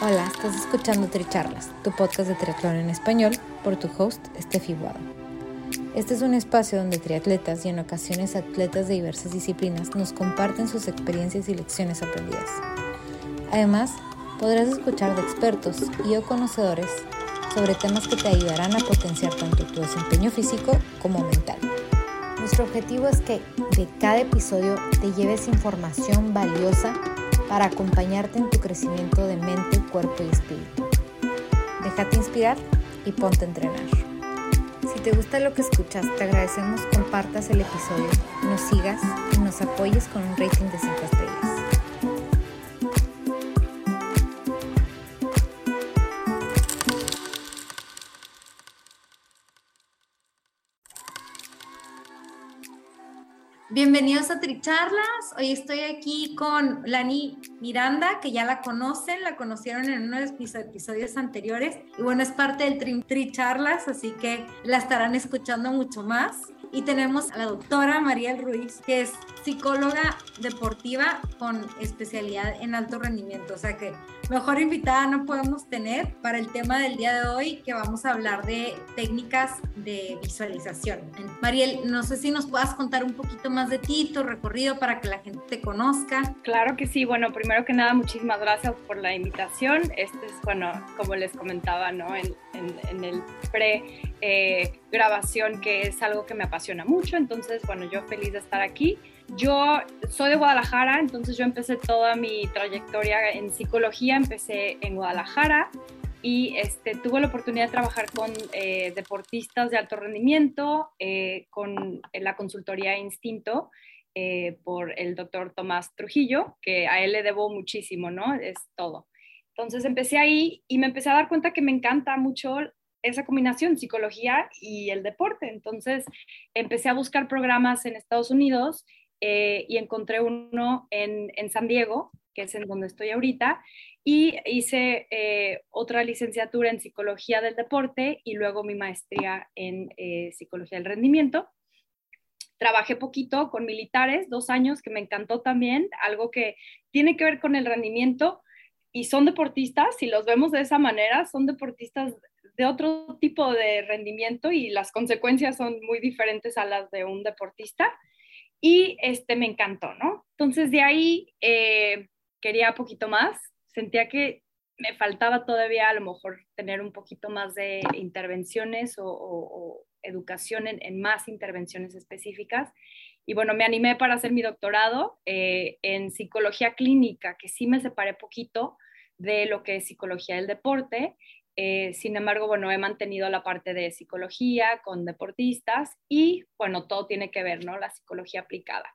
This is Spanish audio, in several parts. Hola, estás escuchando TriCharlas, tu podcast de triatlón en español, por tu host, Estefi Guado. Este es un espacio donde triatletas y en ocasiones atletas de diversas disciplinas nos comparten sus experiencias y lecciones aprendidas. Además, podrás escuchar de expertos y o conocedores sobre temas que te ayudarán a potenciar tanto tu desempeño físico como mental. Nuestro objetivo es que de cada episodio te lleves información valiosa para acompañarte en tu crecimiento de mente, cuerpo y espíritu. Déjate inspirar y ponte a entrenar. Si te gusta lo que escuchas, te agradecemos compartas el episodio, nos sigas y nos apoyes con un rating de 5 estrellas. Bienvenidos a TriCharlas. Hoy estoy aquí con Lani Miranda, que ya la conocen, la conocieron en uno de mis episodios anteriores. Y bueno, es parte del TriCharlas, así que la estarán escuchando mucho más. Y tenemos a la doctora Mariel Ruiz, que es psicóloga deportiva con especialidad en alto rendimiento. O sea que mejor invitada no podemos tener para el tema del día de hoy, que vamos a hablar de técnicas de visualización. Mariel, no sé si nos puedas contar un poquito más de ti, tu recorrido, para que la gente te conozca. Claro que sí. Bueno, primero que nada, muchísimas gracias por la invitación. Este es, bueno, como les comentaba, ¿no?, en el grabación, que es algo que me apasiona mucho. Entonces, bueno, yo feliz de estar aquí. Yo soy de Guadalajara, entonces yo empecé toda mi trayectoria en psicología, empecé en Guadalajara y tuve la oportunidad de trabajar con deportistas de alto rendimiento, con la consultoría Instinto, por el doctor Tomás Trujillo, que a él le debo muchísimo, ¿no? Es todo. Entonces empecé ahí y me empecé a dar cuenta que me encanta mucho esa combinación, psicología y el deporte. Entonces empecé a buscar programas en Estados Unidos y encontré uno en San Diego, que es en donde estoy ahorita, y hice otra licenciatura en psicología del deporte y luego mi maestría en psicología del rendimiento. Trabajé poquito con militares, 2 años, que me encantó también, algo que tiene que ver con el rendimiento, y son deportistas, si los vemos de esa manera, son deportistas de otro tipo de rendimiento y las consecuencias son muy diferentes a las de un deportista, y me encantó, ¿no? Entonces de ahí quería poquito más, sentía que me faltaba todavía a lo mejor tener un poquito más de intervenciones o educación en más intervenciones específicas, y bueno, me animé para hacer mi doctorado en psicología clínica, que sí me separé poquito de lo que es psicología del deporte. Sin embargo, bueno, he mantenido la parte de psicología con deportistas y, bueno, todo tiene que ver, ¿no?, la psicología aplicada.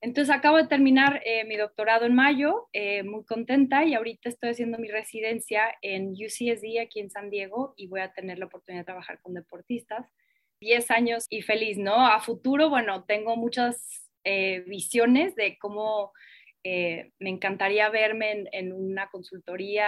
Entonces, acabo de terminar mi doctorado en mayo, muy contenta, y ahorita estoy haciendo mi residencia en UCSD aquí en San Diego y voy a tener la oportunidad de trabajar con deportistas. 10 años y feliz, ¿no? A futuro, bueno, tengo muchas visiones de cómo... me encantaría verme en una consultoría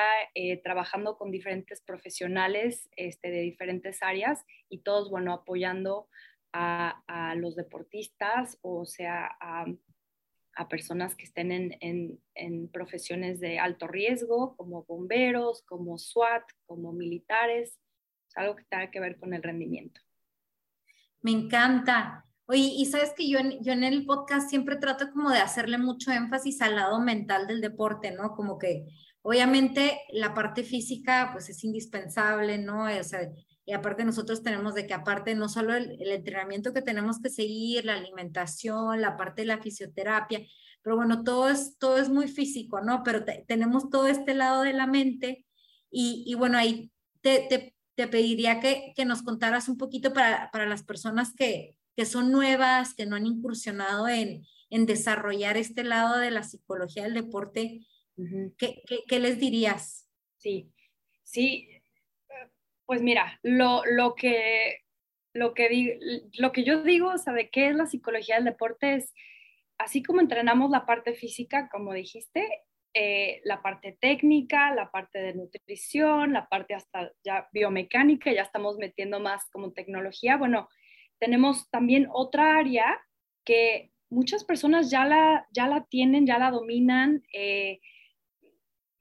trabajando con diferentes profesionales de diferentes áreas y todos, bueno, apoyando a los deportistas, o sea, a personas que estén en profesiones de alto riesgo, como bomberos, como SWAT, como militares, es algo que tenga que ver con el rendimiento. Me encanta. Oye, y sabes que yo en el podcast siempre trato como de hacerle mucho énfasis al lado mental del deporte, ¿no? Como que obviamente la parte física pues es indispensable, ¿no? O sea, y aparte nosotros tenemos de que aparte no solo el entrenamiento que tenemos que seguir, la alimentación, la parte de la fisioterapia, pero bueno, todo es muy físico, ¿no? Pero tenemos todo este lado de la mente y bueno, ahí te pediría que nos contaras un poquito para las personas que son nuevas, que no han incursionado en desarrollar este lado de la psicología del deporte. Uh-huh. ¿Qué les dirías? Sí, pues mira, lo que yo digo, o sea, de qué es la psicología del deporte es, así como entrenamos la parte física, como dijiste, la parte técnica, la parte de nutrición, la parte hasta ya biomecánica, ya estamos metiendo más como tecnología, bueno, tenemos también otra área que muchas personas ya la tienen, ya la dominan, que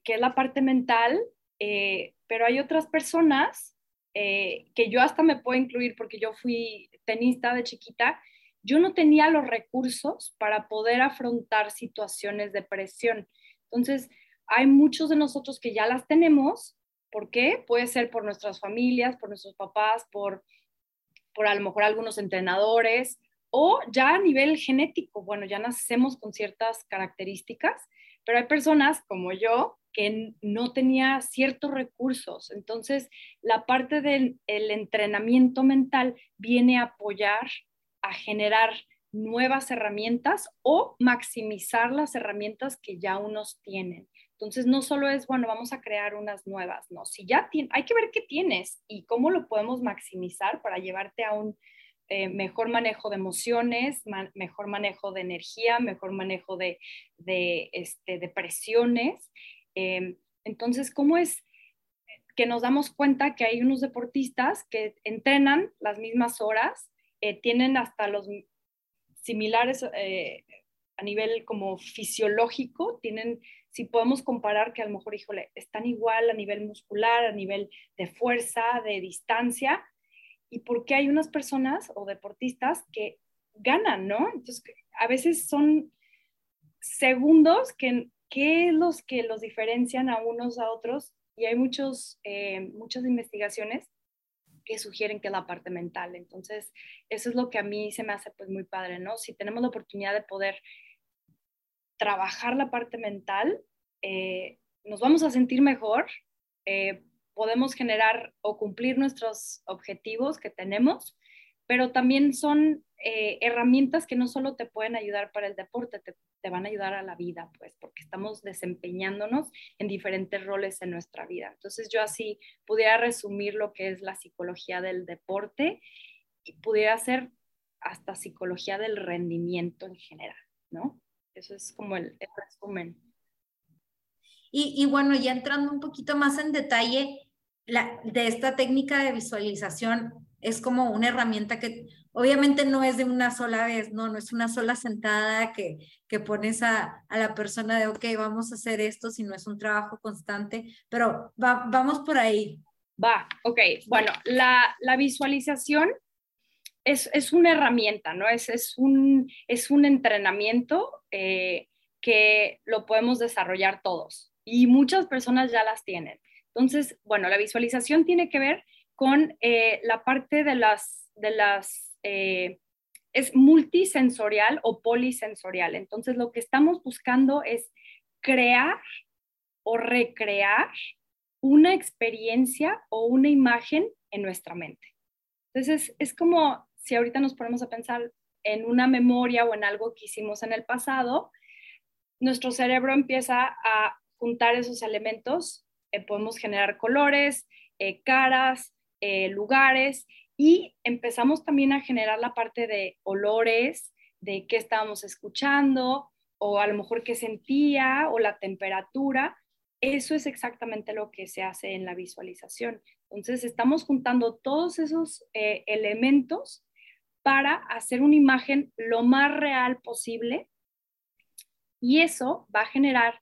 es la parte mental, Pero hay otras personas que yo hasta me puedo incluir porque yo fui tenista de chiquita. Yo no tenía los recursos para poder afrontar situaciones de presión. Entonces, hay muchos de nosotros que ya las tenemos. ¿Por qué? Puede ser por nuestras familias, por nuestros papás, por a lo mejor algunos entrenadores, o ya a nivel genético. Bueno, ya nacemos con ciertas características, pero hay personas como yo que no tenía ciertos recursos. Entonces, la parte del entrenamiento mental viene a apoyar a generar nuevas herramientas o maximizar las herramientas que ya unos tienen. Entonces, no solo es, bueno, vamos a crear unas nuevas, no. Si ya tienes, hay que ver qué tienes y cómo lo podemos maximizar para llevarte a un mejor manejo de emociones, mejor manejo de energía, mejor manejo de presiones. Entonces, ¿cómo es que nos damos cuenta que hay unos deportistas que entrenan las mismas horas, tienen hasta los similares a nivel como fisiológico, tienen... Si podemos comparar que a lo mejor, híjole, están igual a nivel muscular, a nivel de fuerza, de distancia, y porque hay unas personas o deportistas que ganan, ¿no? Entonces, a veces son segundos que los diferencian a unos a otros, y hay muchas investigaciones que sugieren que es la parte mental. Entonces, eso es lo que a mí se me hace pues muy padre, ¿no? Si tenemos la oportunidad de poder trabajar la parte mental, nos vamos a sentir mejor, podemos generar o cumplir nuestros objetivos que tenemos, pero también son herramientas que no solo te pueden ayudar para el deporte, te van a ayudar a la vida, pues, porque estamos desempeñándonos en diferentes roles en nuestra vida. Entonces, yo así pudiera resumir lo que es la psicología del deporte y pudiera ser hasta psicología del rendimiento en general, ¿no? Eso es como el resumen. Y bueno, ya entrando un poquito más en detalle, de esta técnica de visualización, es como una herramienta que obviamente no es de una sola vez, no es una sola sentada que pones a la persona de, ok, vamos a hacer esto, si no es un trabajo constante, pero vamos por ahí. Ok, bueno, la visualización es una herramienta, ¿no? Es un entrenamiento que lo podemos desarrollar todos y muchas personas ya las tienen. Entonces, bueno, la visualización tiene que ver con la parte es multisensorial o polisensorial. Entonces, lo que estamos buscando es crear o recrear una experiencia o una imagen en nuestra mente. Entonces, es como si ahorita nos ponemos a pensar en una memoria o en algo que hicimos en el pasado, nuestro cerebro empieza a juntar esos elementos, podemos generar colores, caras, lugares, y empezamos también a generar la parte de olores, de qué estábamos escuchando, o a lo mejor qué sentía, o la temperatura. Eso es exactamente lo que se hace en la visualización. Entonces, estamos juntando todos esos elementos para hacer una imagen lo más real posible, y eso va a generar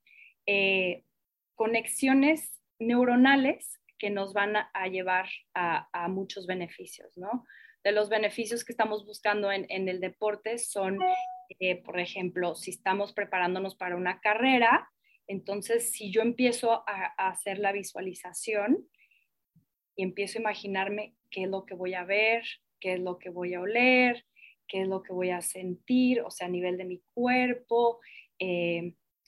conexiones neuronales que nos van a llevar a muchos beneficios, ¿no? De los beneficios que estamos buscando en el deporte son, por ejemplo, si estamos preparándonos para una carrera. Entonces, si yo empiezo a hacer la visualización y empiezo a imaginarme qué es lo que voy a ver, qué es lo que voy a oler, qué es lo que voy a sentir, o sea, a nivel de mi cuerpo,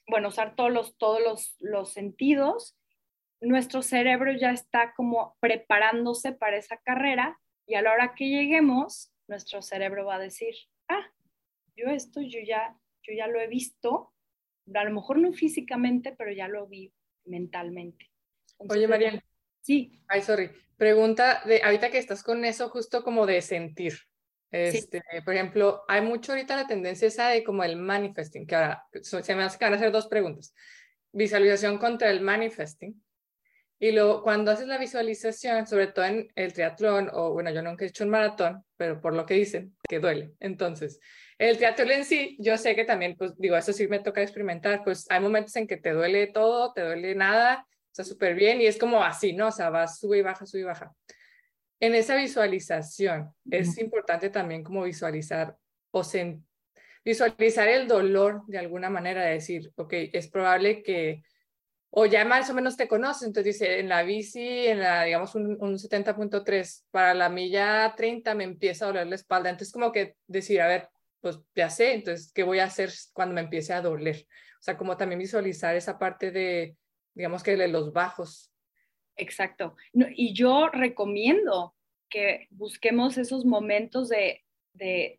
bueno, usar todos los sentidos, nuestro cerebro ya está como preparándose para esa carrera, y a la hora que lleguemos, nuestro cerebro va a decir, yo ya lo he visto, a lo mejor no físicamente, pero ya lo vi mentalmente. Entonces, oye, Mariel. Sí. Ay, sorry. Pregunta, ahorita que estás con eso justo como de sentir. Sí. Por ejemplo, hay mucho ahorita la tendencia esa de como el manifesting, que ahora se me hace que van a hacer dos preguntas. Visualización contra el manifesting. Y luego, cuando haces la visualización, sobre todo en el triatlón, o bueno, yo nunca he hecho un maratón, pero por lo que dicen, que duele. Entonces, el triatlón en sí, yo sé que también, pues digo, eso sí me toca experimentar, pues hay momentos en que te duele todo, te duele nada, O sea, súper bien, y es como así, ¿no? O sea, va, sube y baja, sube y baja. En esa visualización, es importante también como visualizar o visualizar el dolor de alguna manera, de decir, ok, es probable que, o ya más o menos te conoces, entonces dice, en la bici, en la, digamos, un 70.3, para la milla 30 me empieza a doler la espalda, entonces como que decir, a ver, pues ya sé, entonces, ¿qué voy a hacer cuando me empiece a doler? O sea, como también visualizar esa parte de, digamos que de los bajos. Exacto. No, y yo recomiendo que busquemos esos momentos de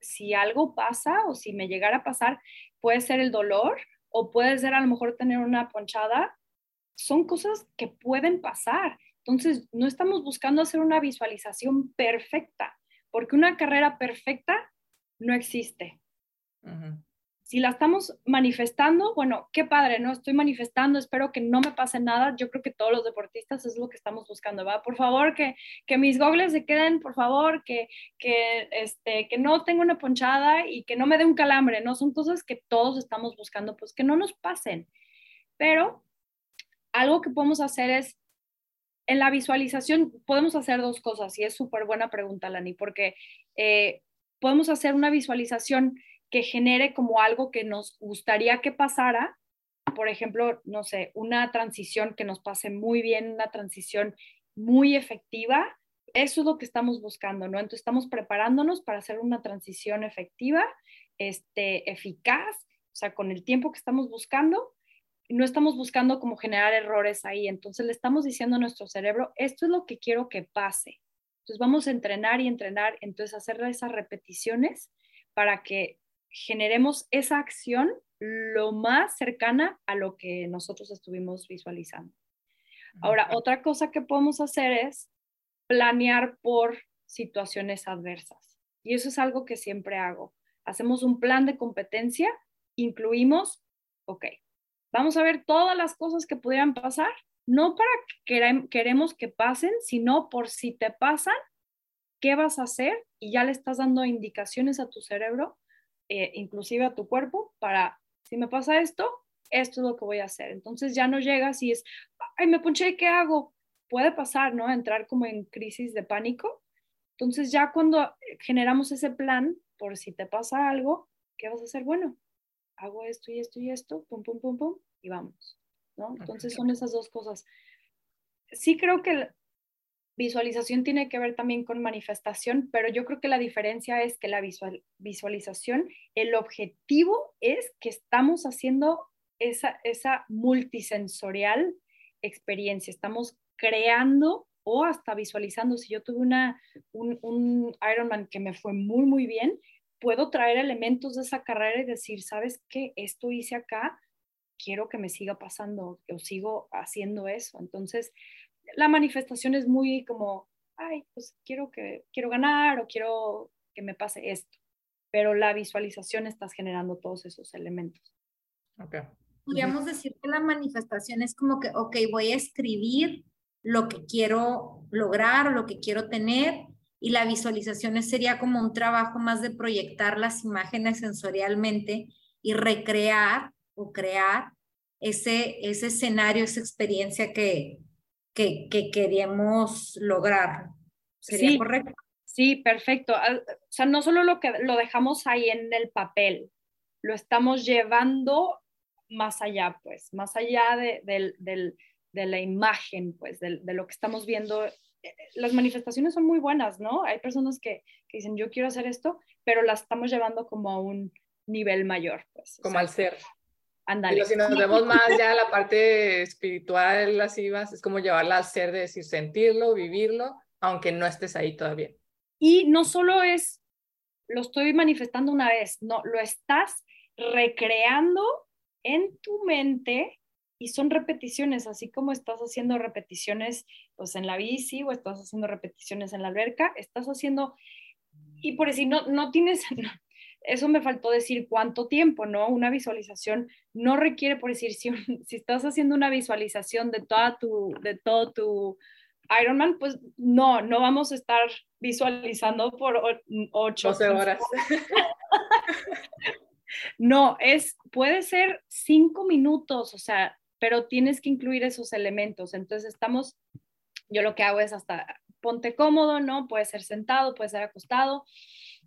si algo pasa o si me llegara a pasar, puede ser el dolor o puede ser a lo mejor tener una ponchada. Son cosas que pueden pasar. Entonces, no estamos buscando hacer una visualización perfecta, porque una carrera perfecta no existe. Uh-huh. Si la estamos manifestando, bueno, qué padre, ¿no? Estoy manifestando, espero que no me pase nada. Yo creo que todos los deportistas es lo que estamos buscando, ¿va? Por favor, que mis gogles se queden, por favor, que no tenga una ponchada y que no me dé un calambre, ¿no? Son cosas que todos estamos buscando, pues que no nos pasen. Pero algo que podemos hacer es, en la visualización podemos hacer dos cosas, y es súper buena pregunta, Lani, porque podemos hacer una visualización que genere como algo que nos gustaría que pasara, por ejemplo, no sé, una transición que nos pase muy bien, una transición muy efectiva, eso es lo que estamos buscando, ¿no? Entonces estamos preparándonos para hacer una transición efectiva, eficaz, o sea, con el tiempo que estamos buscando, no estamos buscando como generar errores ahí, entonces le estamos diciendo a nuestro cerebro, esto es lo que quiero que pase, entonces vamos a entrenar y entrenar, entonces hacer esas repeticiones para que generemos esa acción lo más cercana a lo que nosotros estuvimos visualizando. Ahora, otra cosa que podemos hacer es planear por situaciones adversas. Y eso es algo que siempre hago. Hacemos un plan de competencia, incluimos, ok, vamos a ver todas las cosas que pudieran pasar, no para que queremos que pasen, sino por si te pasan, ¿qué vas a hacer? Y ya le estás dando indicaciones a tu cerebro, inclusive a tu cuerpo, para, si me pasa esto, esto es lo que voy a hacer. Entonces ya no llegas y es, ay, me ponché, ¿qué hago? Puede pasar, ¿no? Entrar como en crisis de pánico. Entonces ya cuando generamos ese plan, por si te pasa algo, ¿qué vas a hacer? Bueno, hago esto y esto y esto, pum, pum, pum, pum, y vamos, ¿no? Entonces son esas dos cosas. Sí creo que visualización tiene que ver también con manifestación, pero yo creo que la diferencia es que la visualización, el objetivo es que estamos haciendo esa multisensorial experiencia, estamos creando o hasta visualizando. Si yo tuve un Ironman que me fue muy, muy bien, puedo traer elementos de esa carrera y decir, ¿sabes qué? Esto hice acá, quiero que me siga pasando, que sigo haciendo eso. Entonces, la manifestación es muy como, ay, pues quiero ganar o quiero que me pase esto. Pero la visualización estás generando todos esos elementos. Okay. Podríamos decir que la manifestación es como que, ok, voy a escribir lo que quiero lograr o lo que quiero tener, y la visualización sería como un trabajo más de proyectar las imágenes sensorialmente y recrear o crear ese escenario, esa experiencia que queríamos lograr. ¿Sería correcto? Sí, perfecto. O sea, no solo lo dejamos ahí en el papel, lo estamos llevando más allá, pues, más allá de la imagen, pues, de lo que estamos viendo. Las manifestaciones son muy buenas, ¿no? Hay personas que dicen, yo quiero hacer esto, pero las estamos llevando como a un nivel mayor, pues. Como, o sea, al ser. Andale. Pero si nos vemos más ya la parte espiritual, las ibas, es como llevarla al ser, de decir, sentirlo, vivirlo, aunque no estés ahí todavía. Y no solo es, lo estoy manifestando una vez, no, lo estás recreando en tu mente y son repeticiones, así como estás haciendo repeticiones, pues, en la bici, o estás haciendo repeticiones en la alberca, estás haciendo, y por decir, no tienes... No. Eso me faltó decir, cuánto tiempo, ¿no? Una visualización no requiere, por decir, si estás haciendo una visualización de todo tu Ironman, pues no vamos a estar visualizando por 12 horas. No, puede ser 5 minutos, o sea, pero tienes que incluir esos elementos. Entonces estamos, yo lo que hago es hasta ponte cómodo, ¿no? Puede ser sentado, puede ser acostado.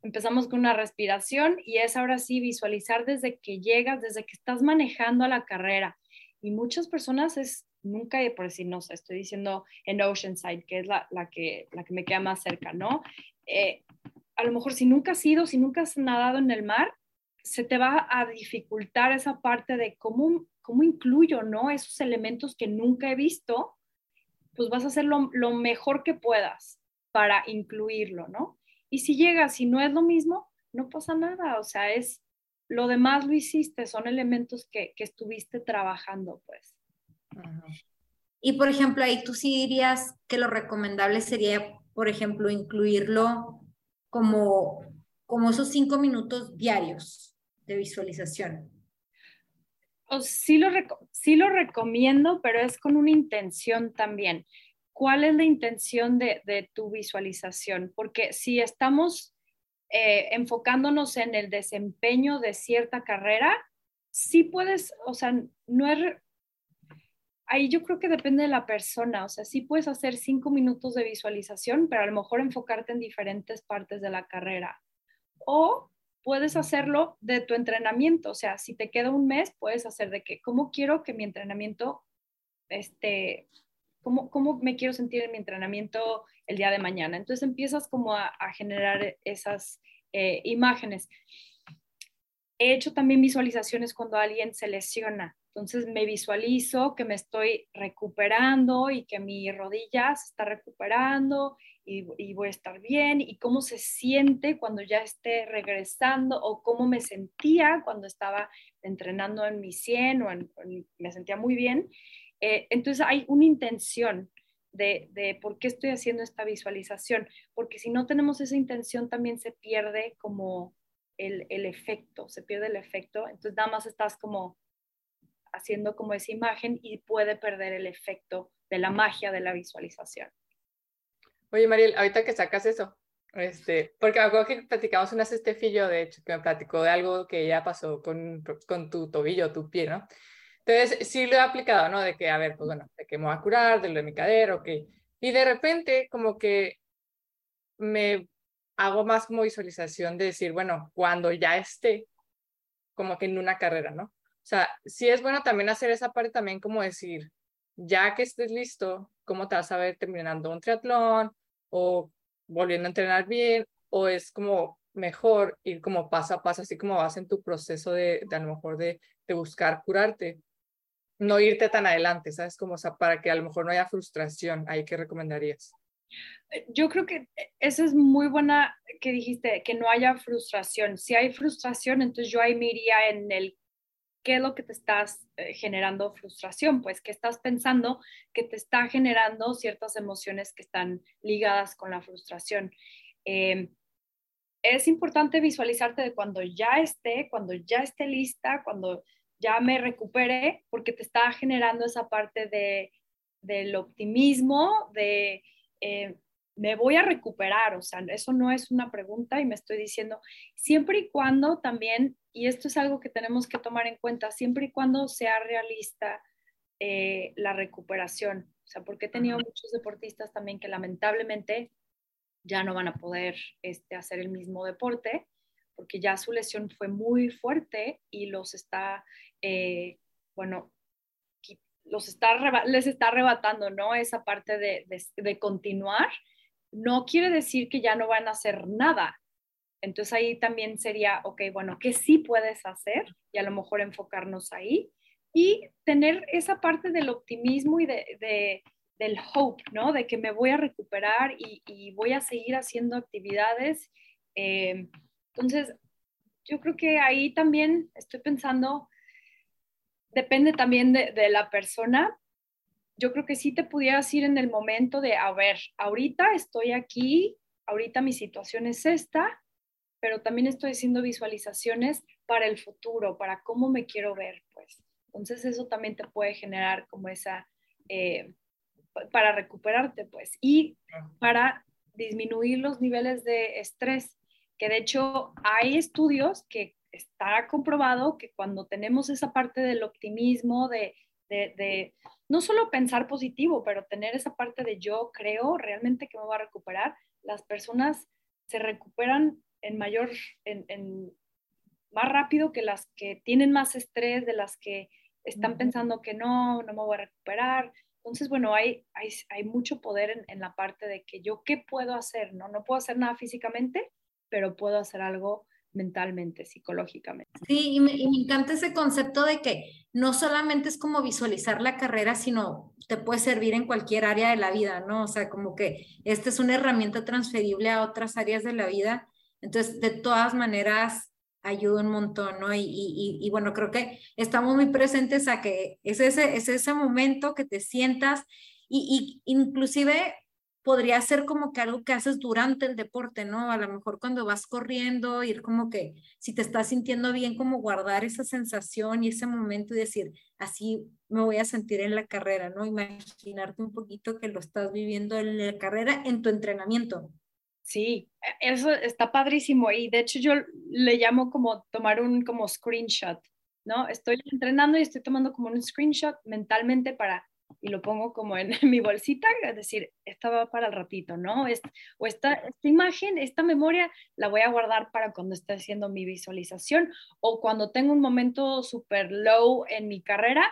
Empezamos con una respiración y es ahora sí visualizar desde que llegas, desde que estás manejando a la carrera. Y muchas personas es nunca, por decir, no sé, estoy diciendo en Oceanside, que es la que me queda más cerca, ¿no? A lo mejor si nunca has ido, si nunca has nadado en el mar, se te va a dificultar esa parte de cómo incluyo, ¿no? Esos elementos que nunca he visto, pues vas a hacer lo mejor que puedas para incluirlo, ¿no? Y si llegas y no es lo mismo, no pasa nada, o sea, es lo demás lo hiciste, son elementos que estuviste trabajando, pues. Y, por ejemplo, ahí tú sí dirías que lo recomendable sería, por ejemplo, incluirlo como esos 5 minutos diarios de visualización. Sí lo recomiendo, pero es con una intención también. ¿Cuál es la intención de tu visualización? Porque si estamos enfocándonos en el desempeño de cierta carrera, sí puedes, o sea, no es... Ahí yo creo que depende de la persona, o sea, sí puedes hacer 5 minutos de visualización, pero a lo mejor enfocarte en diferentes partes de la carrera. O puedes hacerlo de tu entrenamiento, o sea, si te queda un mes, puedes hacer de que, ¿cómo quiero que mi entrenamiento, cómo me quiero sentir en mi entrenamiento el día de mañana? Entonces empiezas como a generar esas imágenes. He hecho también visualizaciones cuando alguien se lesiona. Entonces me visualizo que me estoy recuperando y que mi rodilla se está recuperando y voy a estar bien. Y cómo se siente cuando ya esté regresando o cómo me sentía cuando estaba entrenando en mi 100 me sentía muy bien. Entonces hay una intención de por qué estoy haciendo esta visualización. Porque si no tenemos esa intención también se pierde como el efecto. Se pierde el efecto. Entonces nada más estás como... haciendo como esa imagen y puede perder el efecto de la magia de la visualización. Oye, Mariel, ahorita que sacas eso, porque me acuerdo que platicamos una Estefi y yo, de hecho, que me platicó de algo que ya pasó con tu tobillo, tu pie, ¿no? Entonces, sí lo he aplicado, ¿no? De que, a ver, pues bueno, de que me voy a curar, de lo de mi cadera, ok. Y de repente, como que me hago más como visualización de decir, bueno, cuando ya esté, como que en una carrera, ¿no? O sea, sí es bueno también hacer esa parte también como decir, ya que estés listo, ¿cómo te vas a ver terminando un triatlón o volviendo a entrenar bien? ¿O es como mejor ir como paso a paso, así como vas en tu proceso de a lo mejor de buscar curarte? No irte tan adelante, ¿sabes? Como, o sea, para que a lo mejor no haya frustración, ¿ahí qué recomendarías? Yo creo que eso es muy buena que dijiste, que no haya frustración. Si hay frustración, entonces yo ahí me iría en el ¿qué es lo que te estás generando frustración? Pues, ¿qué estás pensando que te está generando ciertas emociones que están ligadas con la frustración? Es importante visualizarte de cuando ya esté lista, cuando ya me recupere, porque te está generando esa parte del optimismo, de me voy a recuperar, o sea, eso no es una pregunta y me estoy diciendo, siempre y cuando también, y esto es algo que tenemos que tomar en cuenta, siempre y cuando sea realista la recuperación, o sea, porque he tenido muchos deportistas también que lamentablemente ya no van a poder hacer el mismo deporte, porque ya su lesión fue muy fuerte y les está arrebatando, ¿no? Esa parte de continuar. No quiere decir que ya no van a hacer nada. Entonces ahí también sería, ok, bueno, ¿qué sí puedes hacer? Y a lo mejor enfocarnos ahí y tener esa parte del optimismo y del hope, ¿no? De que me voy a recuperar y voy a seguir haciendo actividades. Entonces, yo creo que ahí también estoy pensando, depende también de la persona. Yo creo que sí te pudieras ir en el momento de, a ver, ahorita estoy aquí, ahorita mi situación es esta, pero también estoy haciendo visualizaciones para el futuro, para cómo me quiero ver, pues. Entonces eso también te puede generar como esa, para recuperarte, pues, y para disminuir los niveles de estrés, que de hecho hay estudios que está comprobado que cuando tenemos esa parte del optimismo, de no solo pensar positivo, pero tener esa parte de yo creo realmente que me voy a recuperar. Las personas se recuperan más rápido que las que tienen más estrés, de las que están pensando que no me voy a recuperar. Entonces, bueno, hay mucho poder en la parte de que yo qué puedo hacer, ¿no? No puedo hacer nada físicamente, pero puedo hacer algo mentalmente, psicológicamente. Sí, y me encanta ese concepto de que no solamente es como visualizar la carrera, sino te puede servir en cualquier área de la vida, ¿no? O sea, como que esta es una herramienta transferible a otras áreas de la vida. Entonces, de todas maneras, ayuda un montón, ¿no? Y bueno, creo que estamos muy presentes a que es ese momento que te sientas y inclusive podría ser como que algo que haces durante el deporte, ¿no? A lo mejor cuando vas corriendo, ir como que si te estás sintiendo bien, como guardar esa sensación y ese momento y decir, así me voy a sentir en la carrera, ¿no? Imaginarte un poquito que lo estás viviendo en la carrera, en tu entrenamiento. Sí, eso está padrísimo y de hecho yo le llamo como tomar un como screenshot, ¿no? Estoy entrenando y estoy tomando como un screenshot mentalmente y lo pongo como en mi bolsita, es decir, esta va para el ratito, ¿no? Esta imagen, esta memoria la voy a guardar para cuando esté haciendo mi visualización o cuando tengo un momento súper low en mi carrera,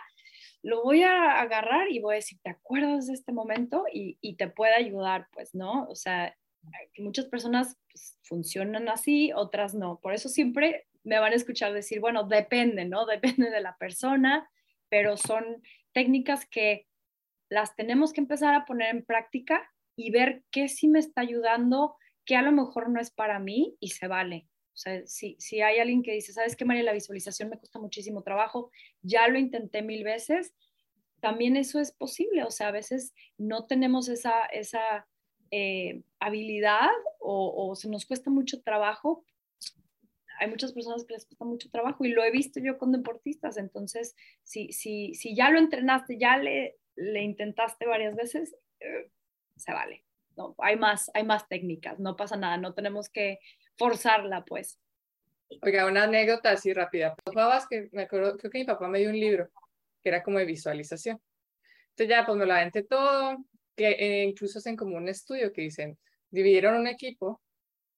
lo voy a agarrar y voy a decir, ¿te acuerdas de este momento? Y te puede ayudar, pues, ¿no? O sea, muchas personas pues, funcionan así, otras no. Por eso siempre me van a escuchar decir, bueno, depende, ¿no? Depende de la persona, pero son técnicas que las tenemos que empezar a poner en práctica y ver qué sí me está ayudando, qué a lo mejor no es para mí y se vale. O sea, si hay alguien que dice, ¿sabes qué, María? La visualización me cuesta muchísimo trabajo, ya lo intenté 1000 veces, también eso es posible. O sea, a veces no tenemos esa habilidad o se nos cuesta mucho trabajo. Hay muchas personas que les cuesta mucho trabajo y lo he visto yo con deportistas. Entonces, si ya lo entrenaste, ya le intentaste varias veces, se vale. No, hay más técnicas, no pasa nada, no tenemos que forzarla, pues. Oiga, una anécdota así rápida. Pues, babas, que me acuerdo, creo que mi papá me dio un libro que era como de visualización. Entonces ya pues me lo aventé todo. Que incluso hacen como un estudio que dicen, dividieron un equipo,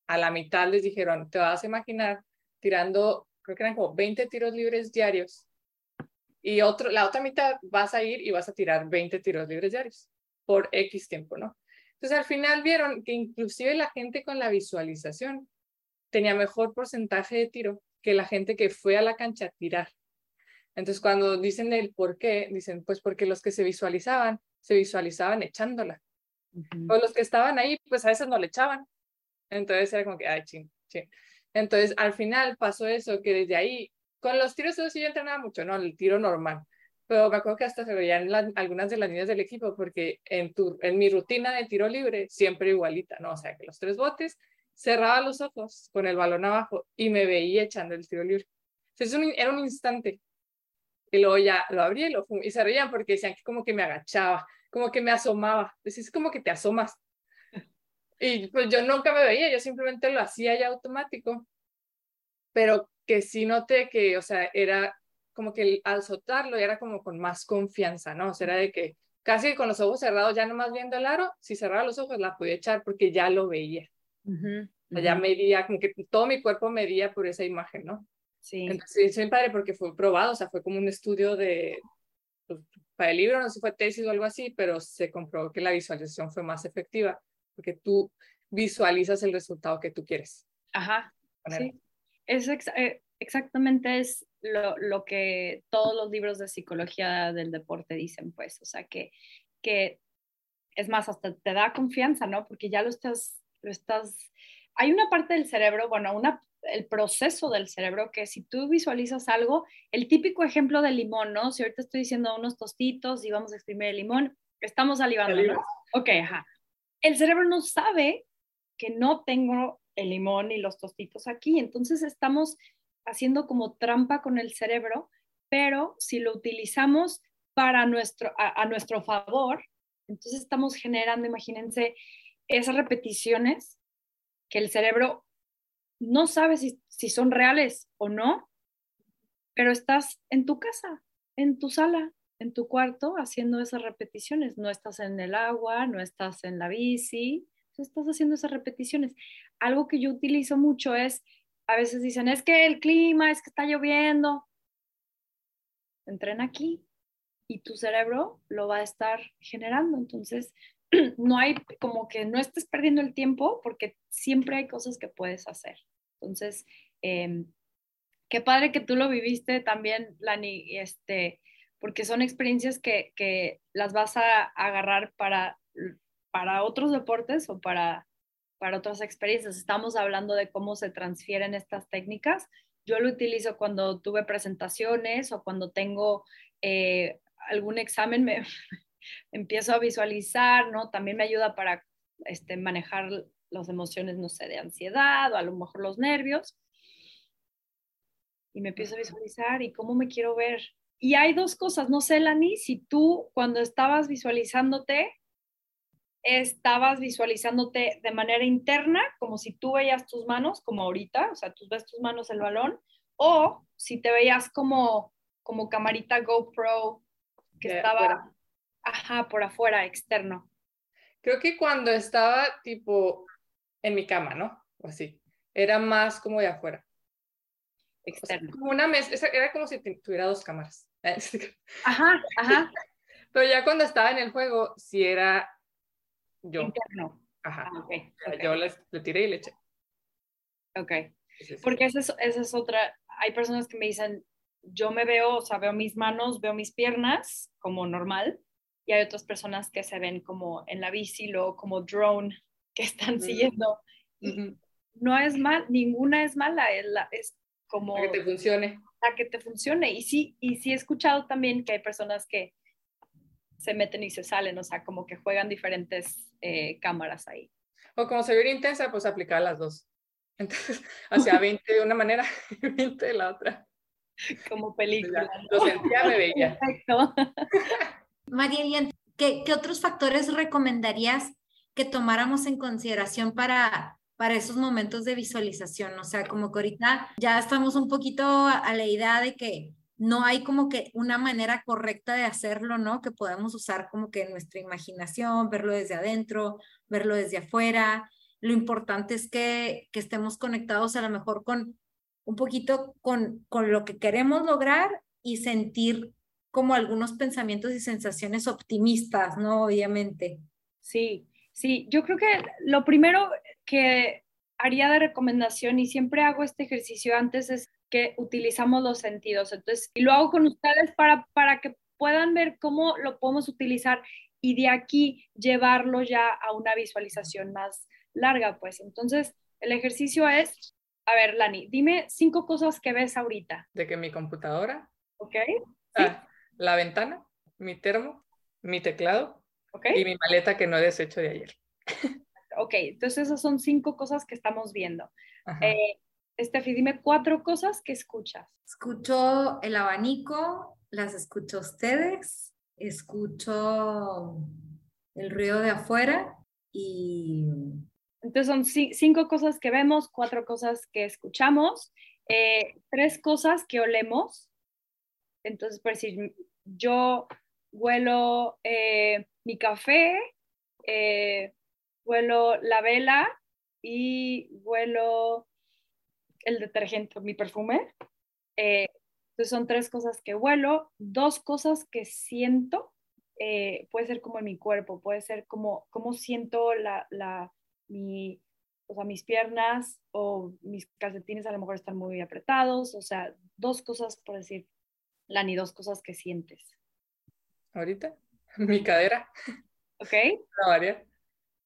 a la mitad les dijeron, te vas a imaginar tirando, creo que eran como 20 tiros libres diarios, y la otra mitad vas a ir y vas a tirar 20 tiros libres diarios, por X tiempo, ¿no? Entonces al final vieron que inclusive la gente con la visualización tenía mejor porcentaje de tiro que la gente que fue a la cancha a tirar. Entonces cuando dicen el por qué, dicen pues porque los que se visualizaban echándola. Uh-huh. O los que estaban ahí, pues a veces no le echaban. Entonces era como que, ay, ching, ching. Entonces al final pasó eso, que desde ahí, con los tiros yo entrenaba mucho, no, el tiro normal. Pero me acuerdo que hasta se veían algunas de las niñas del equipo, porque en mi rutina de tiro libre, siempre igualita, ¿no? O sea, que los 3 botes, cerraba los ojos con el balón abajo y me veía echando el tiro libre. Entonces era un instante. Y luego ya lo abrí y se reían porque decían que como que me agachaba, como que me asomaba. Entonces es como que te asomas. Y pues yo nunca me veía, yo simplemente lo hacía ya automático. Pero que sí noté que, o sea, era como que al soltarlo ya era como con más confianza, ¿no? O sea, era de que casi con los ojos cerrados, ya nomás viendo el aro, si cerraba los ojos la podía echar porque ya lo veía. Uh-huh, uh-huh. Ya medía, como que todo mi cuerpo medía por esa imagen, ¿no? Sí. Entonces, soy padre porque fue probado, o sea, fue como un estudio para el libro, no sé si fue tesis o algo así, pero se comprobó que la visualización fue más efectiva, porque tú visualizas el resultado que tú quieres. Ajá, sí. Es exactamente es lo que todos los libros de psicología del deporte dicen, pues, o sea, que es más, hasta te da confianza, ¿no? Porque ya lo estás... Hay una parte del cerebro, bueno, el proceso del cerebro, que si tú visualizas algo, el típico ejemplo del limón, ¿no? Si ahorita estoy diciendo unos tostitos y vamos a exprimir el limón, estamos salivando, ¿no? Ok, ajá. El cerebro no sabe que no tengo el limón y los tostitos aquí, entonces estamos haciendo como trampa con el cerebro, pero si lo utilizamos para a nuestro favor, entonces estamos generando, imagínense, esas repeticiones que el cerebro no sabes si son reales o no, pero estás en tu casa, en tu sala, en tu cuarto haciendo esas repeticiones. No estás en el agua, no estás en la bici, estás haciendo esas repeticiones. Algo que yo utilizo mucho es, a veces dicen, es que el clima, es que está lloviendo. Entrena aquí y tu cerebro lo va a estar generando. Entonces, no hay como que no estés perdiendo el tiempo porque siempre hay cosas que puedes hacer. Entonces, qué padre que tú lo viviste también, Lani, porque son experiencias que las vas a agarrar para otros deportes o para otras experiencias. Estamos hablando de cómo se transfieren estas técnicas. Yo lo utilizo cuando tuve presentaciones o cuando tengo algún examen, me empiezo a visualizar, ¿no? También me ayuda para manejar las emociones, no sé, de ansiedad o a lo mejor los nervios. Y me empiezo a visualizar y cómo me quiero ver. Y hay dos cosas, no sé, Lani, si tú cuando estabas visualizándote, estabas visualizándote de manera interna, como si tú veías tus manos, como ahorita, o sea, tú ves tus manos el balón, o si te veías como camarita GoPro que estaba afuera. Ajá, por afuera, externo. Creo que cuando estaba tipo en mi cama, ¿no? O así, era más como de afuera. Externo. O sea, como una mesa, era como si tuviera dos cámaras. Ajá, ajá. Pero ya cuando estaba en el juego, sí era... Yo. Interno. Ajá. Ah, okay, okay. Yo le tiré y le eché. Ok. Sí. Porque esa es otra. Hay personas que me dicen, yo me veo, o sea, veo mis manos, veo mis piernas, como normal. Y hay otras personas que se ven como en la bici, luego como drone, que están siguiendo. Mm-hmm. No es mal, ninguna es mala. Es como... La que te funcione. La que te funcione. Y sí he escuchado también que hay personas que se meten y se salen, o sea, como que juegan diferentes cámaras ahí. O como se ve intensa, pues aplicar las dos. Entonces, hacia 20 de una manera y 20 de la otra. Como película. Lo sentía, me veía. Exacto. Mariel, ¿qué otros factores recomendarías que tomáramos en consideración para esos momentos de visualización? O sea, como que ahorita ya estamos un poquito a la idea de que no hay como que una manera correcta de hacerlo, ¿no? Que podemos usar como que nuestra imaginación, verlo desde adentro, verlo desde afuera. Lo importante es que estemos conectados a lo mejor con un poquito con lo que queremos lograr y sentir como algunos pensamientos y sensaciones optimistas, ¿no? Obviamente. Sí, sí. Yo creo que lo primero que haría de recomendación, y siempre hago este ejercicio antes, es que utilizamos los sentidos. Entonces, y lo hago con ustedes para que puedan ver cómo lo podemos utilizar y de aquí llevarlo ya a una visualización más larga, pues. Entonces, el ejercicio es, a ver, Lani, dime 5 cosas que ves ahorita. De que mi computadora. Ok. Ah, ¿sí? La ventana, mi termo, mi teclado, okay, y mi maleta que no he deshecho de ayer. Ok, entonces esas son 5 cosas que estamos viendo. Ajá. Estefi, dime 4 cosas que escuchas. Escucho el abanico, las escucho a ustedes, escucho el ruido de afuera y... Entonces son 5 cosas que vemos, 4 cosas que escuchamos, 3 cosas que olemos. Entonces, por decir, yo huelo mi café, huelo la vela y huelo... el detergente, mi perfume. Entonces son 3 cosas que huelo, 2 cosas que siento, puede ser como en mi cuerpo, puede ser como siento o sea, mis piernas o mis calcetines a lo mejor están muy apretados, o sea, 2 cosas por decir, Lani, 2 cosas que sientes. Ahorita, mi cadera. Ok.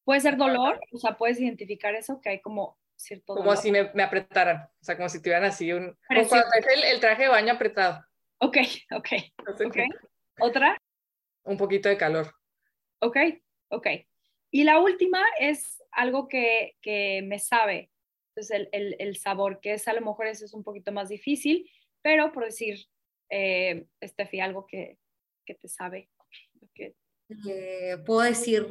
Puede ser dolor, o sea, puedes identificar eso, que hay como... Cierto como dolor. Si me apretaran, o sea, como si tuvieran así un... Como cuando traje el traje de baño apretado. Ok, ok. Entonces, okay. ¿Otra? Un poquito de calor. Ok, ok. Y la última es algo que me sabe, entonces el sabor, que es a lo mejor eso es un poquito más difícil, pero por decir, Estefi, algo que te sabe. Okay. Puedo decir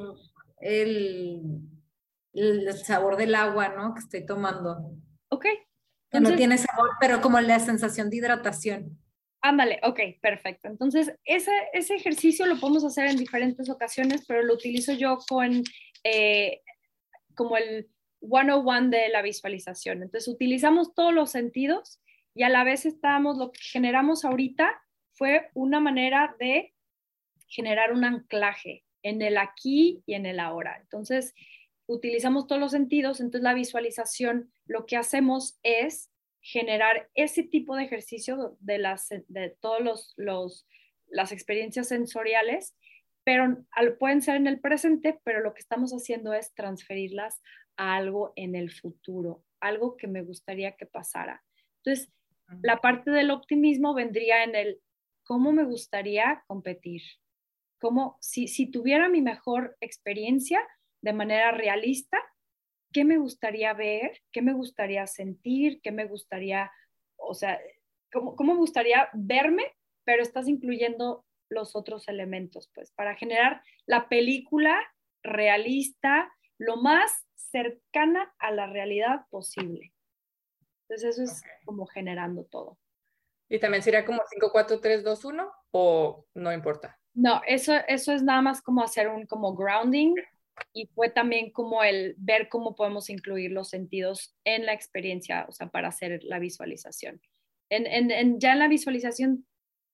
el sabor del agua, ¿no? Que estoy tomando. Ok. Entonces, que no tiene sabor, pero como la sensación de hidratación. Ándale, ok, perfecto. Entonces, ese ejercicio lo podemos hacer en diferentes ocasiones, pero lo utilizo yo con como el 101 de la visualización. Entonces, utilizamos todos los sentidos y a la vez lo que generamos ahorita fue una manera de generar un anclaje en el aquí y en el ahora. Entonces, utilizamos todos los sentidos, entonces la visualización lo que hacemos es generar ese tipo de ejercicio de todas las experiencias sensoriales, pero pueden ser en el presente, pero lo que estamos haciendo es transferirlas a algo en el futuro, algo que me gustaría que pasara. Entonces, la parte del optimismo vendría en el cómo me gustaría competir, cómo, si tuviera mi mejor experiencia de manera realista, ¿qué me gustaría ver? ¿Qué me gustaría sentir? ¿Qué me gustaría, o sea, cómo me gustaría verme? Pero estás incluyendo los otros elementos, pues, para generar la película realista, lo más cercana a la realidad posible. Entonces, eso es como generando todo. ¿Y también sería como 5, 4, 3, 2, 1? ¿O no importa? No, eso es nada más como hacer un como grounding. Y fue también como el ver cómo podemos incluir los sentidos en la experiencia, o sea, para hacer la visualización. Ya en la visualización,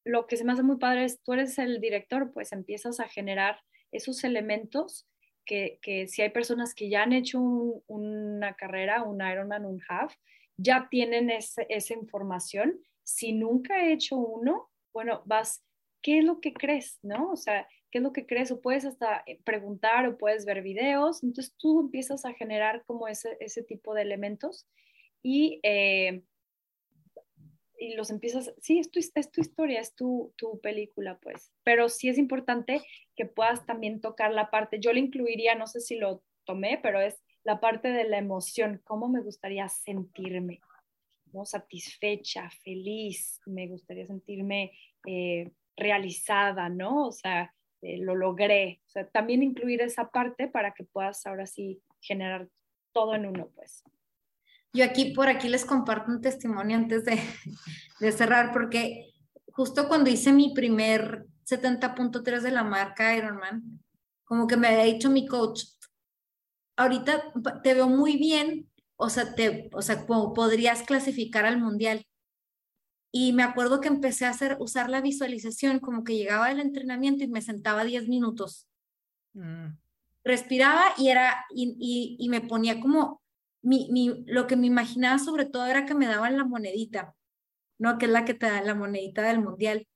lo que se me hace muy padre es, tú eres el director, pues empiezas a generar esos elementos que si hay personas que ya han hecho una carrera, un Ironman, un half, ya tienen esa información. Si nunca he hecho uno, bueno, ¿qué es lo que crees, no? O sea, ¿qué es lo que crees? O puedes hasta preguntar o puedes ver videos. Entonces tú empiezas a generar como ese tipo de elementos y los empiezas, sí, es tu historia, es tu película, pues. Pero sí es importante que puedas también tocar la parte, yo le incluiría, no sé si lo tomé, pero es la parte de la emoción, cómo me gustaría sentirme, ¿no? Satisfecha, feliz, me gustaría sentirme realizada, ¿no? O sea, lo logré. O sea, también incluir esa parte para que puedas ahora sí generar todo en uno, pues. Yo por aquí les comparto un testimonio antes de cerrar, porque justo cuando hice mi primer 70.3 de la marca Ironman, como que me había dicho mi coach, ahorita te veo muy bien, o sea, podrías clasificar al mundial. Y me acuerdo que empecé a usar la visualización, como que llegaba del entrenamiento y me sentaba 10 minutos. Respiraba y me ponía como, lo que me imaginaba sobre todo era que me daban la monedita, ¿no? Que es la que te da la monedita del mundial.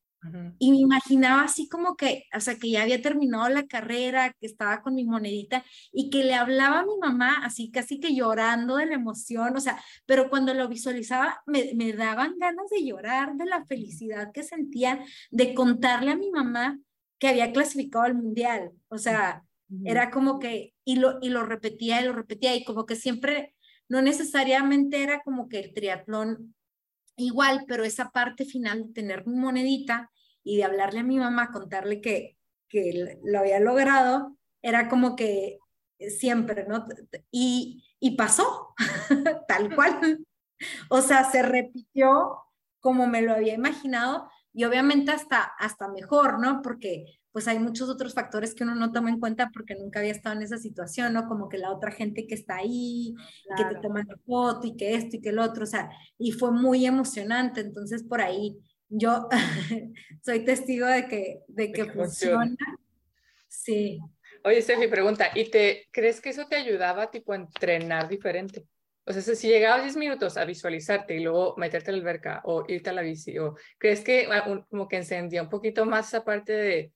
Y me imaginaba así como que, o sea, que ya había terminado la carrera, que estaba con mi monedita y que le hablaba a mi mamá así casi que llorando de la emoción, o sea, pero cuando lo visualizaba me daban ganas de llorar de la felicidad que sentía de contarle a mi mamá que había clasificado al mundial, o sea, era como que, y lo repetía y como que siempre, no necesariamente era como que el triatlón igual, pero esa parte final de tener mi monedita y de hablarle a mi mamá, contarle que lo había logrado, era como que siempre, ¿no? Y pasó, tal cual. O sea, se repitió como me lo había imaginado y obviamente hasta mejor, ¿no? Porque pues hay muchos otros factores que uno no toma en cuenta porque nunca había estado en esa situación, ¿no? Como que la otra gente que está ahí, claro, que te toman la foto y que esto y que el otro, o sea, y fue muy emocionante. Entonces, por ahí yo soy testigo de que funciona. Sí. Oye, Estefi, pregunta, ¿y crees que eso te ayudaba tipo a entrenar diferente? O sea, si llegabas 10 minutos a visualizarte y luego meterte a la alberca o irte a la bici, ¿o crees que como que encendía un poquito más esa parte de,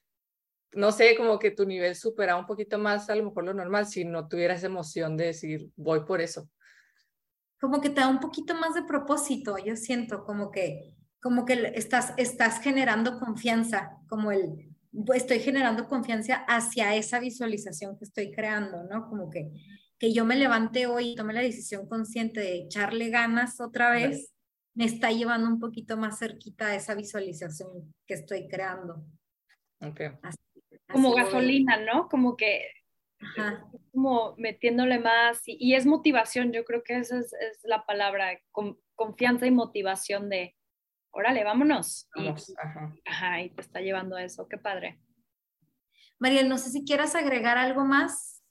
no sé, como que tu nivel supera un poquito más a lo mejor lo normal si no tuvieras emoción de decir, voy por eso? Como que te da un poquito más de propósito, yo siento, como que estás generando confianza, estoy generando confianza hacia esa visualización que estoy creando, ¿no? Como que yo me levanté hoy y tomé la decisión consciente de echarle ganas otra vez, sí, me está llevando un poquito más cerquita a esa visualización que estoy creando. Okay. Como gasolina, ¿no? Como que, ajá, como metiéndole más y es motivación, yo creo que esa es la palabra, confianza y motivación de órale, vámonos. Vamos, ajá, y te está llevando a eso, qué padre. Mariel, no sé si quieras agregar algo más.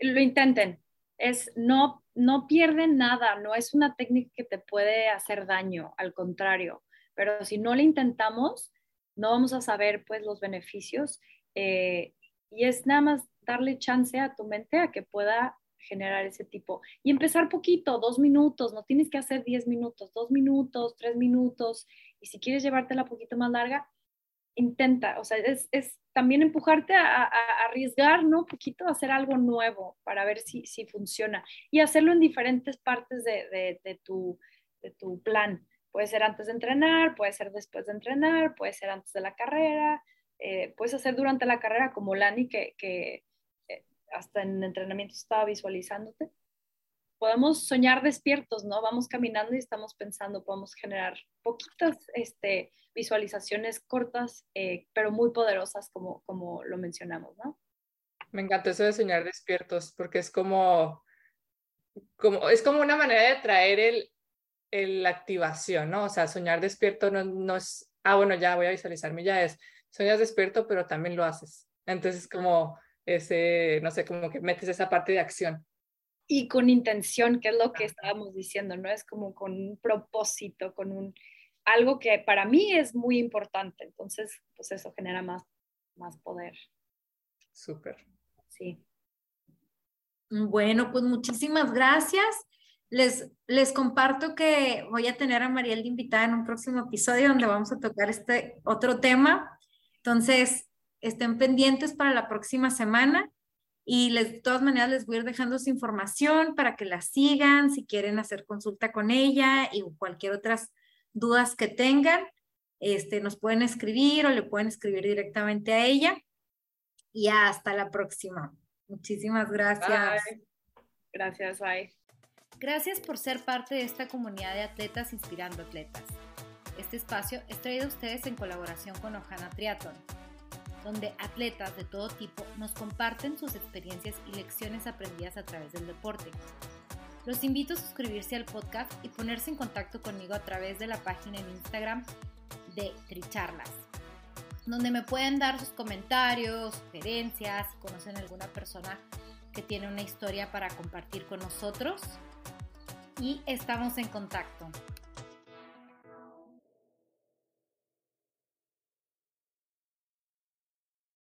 Lo intenten, es no pierden nada, no es una técnica que te puede hacer daño, al contrario, pero si no la intentamos, no vamos a saber pues los beneficios, y es nada más darle chance a tu mente a que pueda generar ese tipo, y empezar poquito, 2 minutos, no tienes que hacer 10 minutos, 2 minutos, 3 minutos, y si quieres llevártela un poquito más larga, intenta, o sea, es también empujarte a arriesgar, ¿no? Un poquito, a hacer algo nuevo para ver si funciona, y hacerlo en diferentes partes de tu plan, puede ser antes de entrenar, puede ser después de entrenar, puede ser antes de la carrera, puedes hacer durante la carrera como Lani, que hasta en entrenamiento estaba visualizándote. Podemos soñar despiertos, ¿no? Vamos caminando y estamos pensando, podemos generar poquitas visualizaciones cortas, pero muy poderosas, como lo mencionamos, ¿no? Me encantó eso de soñar despiertos, porque es como una manera de traer la activación, ¿no? O sea, soñar despierto no es, bueno, ya voy a visualizarme, ya es, soñas despierto, pero también lo haces. Entonces, como ese, no sé, como que metes esa parte de acción. Y con intención, que es lo que estábamos diciendo, ¿no? Es como con un propósito, con algo que para mí es muy importante. Entonces, pues eso genera más poder. Súper. Sí. Bueno, pues muchísimas gracias. Les comparto que voy a tener a Mariel de invitada en un próximo episodio donde vamos a tocar este otro tema. Entonces, estén pendientes para la próxima semana. Y de todas maneras les voy a ir dejando su información para que la sigan, si quieren hacer consulta con ella y cualquier otras dudas que tengan, nos pueden escribir o le pueden escribir directamente a ella. Y hasta la próxima. Muchísimas gracias. Bye. Gracias, bye. Gracias por ser parte de esta comunidad de atletas inspirando atletas. Este espacio es traído a ustedes en colaboración con Ohana Triatón, donde atletas de todo tipo nos comparten sus experiencias y lecciones aprendidas a través del deporte. Los invito a suscribirse al podcast y ponerse en contacto conmigo a través de la página en Instagram de TriCharlas, donde me pueden dar sus comentarios, sugerencias, si conocen a alguna persona que tiene una historia para compartir con nosotros, y estamos en contacto.